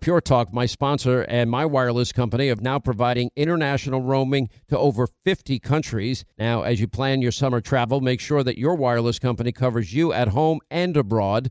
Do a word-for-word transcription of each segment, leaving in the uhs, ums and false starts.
Pure Talk, my sponsor, and my wireless company of now providing international roaming to over fifty countries. Now, as you plan your summer travel, make sure that your wireless company covers you at home and abroad.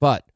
But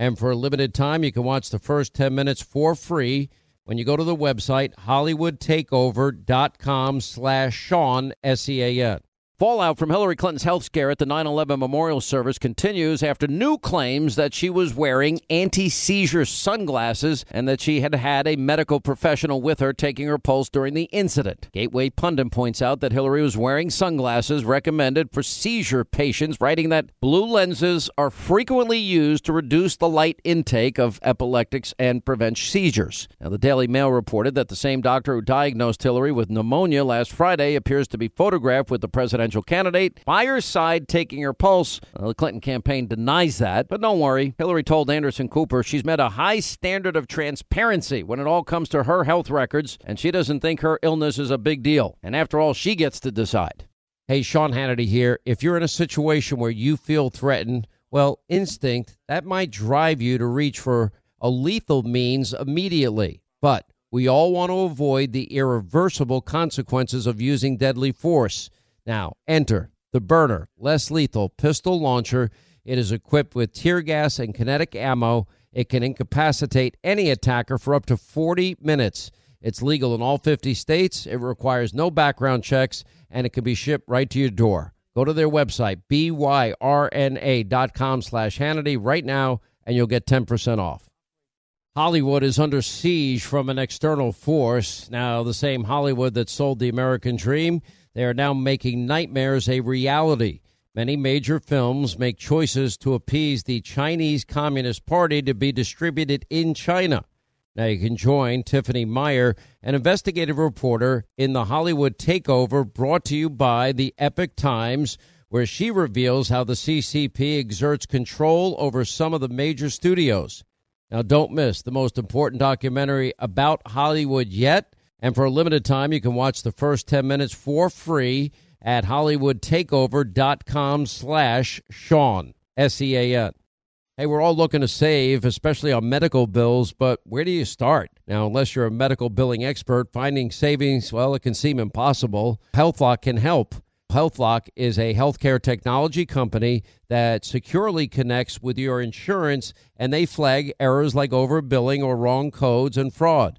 And for a limited time, you can watch the first ten minutes for free when you go to the website hollywoodtakeover.com slash Sean, S E A N. Fallout from Hillary Clinton's health scare at the nine eleven memorial service continues after new claims that she was wearing anti-seizure sunglasses and that she had had a medical professional with her taking her pulse during the incident. Gateway Pundit points out that Hillary was wearing sunglasses recommended for seizure patients, writing that blue lenses are frequently used to reduce the light intake of epileptics and prevent seizures. Now, the Daily Mail reported that the same doctor who diagnosed Hillary with pneumonia last Friday appears to be photographed with the presidential candidate by her side taking her pulse. Well, the Clinton campaign denies that, but don't worry. Hillary told Anderson Cooper she's met a high standard of transparency when it all comes to her health records, and she doesn't think her illness is a big deal. And after all, she gets to decide. Hey, Sean Hannity here. If you're in a situation where you feel threatened, well, instinct, that might drive you to reach for a lethal means immediately. But we all want to avoid the irreversible consequences of using deadly force. Now, enter the Byrna, less lethal pistol launcher. It is equipped with tear gas and kinetic ammo. It can incapacitate any attacker for up to forty minutes. It's legal in all fifty states. It requires no background checks, and it can be shipped right to your door. Go to their website, byrna.com slash Hannity right now, and you'll get ten percent off. Hollywood is under siege from an external force. Now, the same Hollywood that sold the American dream, they are now making nightmares a reality. Many major films make choices to appease the Chinese Communist Party to be distributed in China. Now you can join Tiffany Meyer, an investigative reporter, in the Hollywood Takeover brought to you by the Epoch Times, where she reveals how the C C P exerts control over some of the major studios. Now don't miss the most important documentary about Hollywood yet. And for a limited time, you can watch the first ten minutes for free at hollywoodtakeover.com slash Sean, S E A N. Hey, we're all looking to save, especially on medical bills, but where do you start? Now, unless you're a medical billing expert, finding savings, well, it can seem impossible. HealthLock can help. HealthLock is a healthcare technology company that securely connects with your insurance, and they flag errors like overbilling or wrong codes and fraud.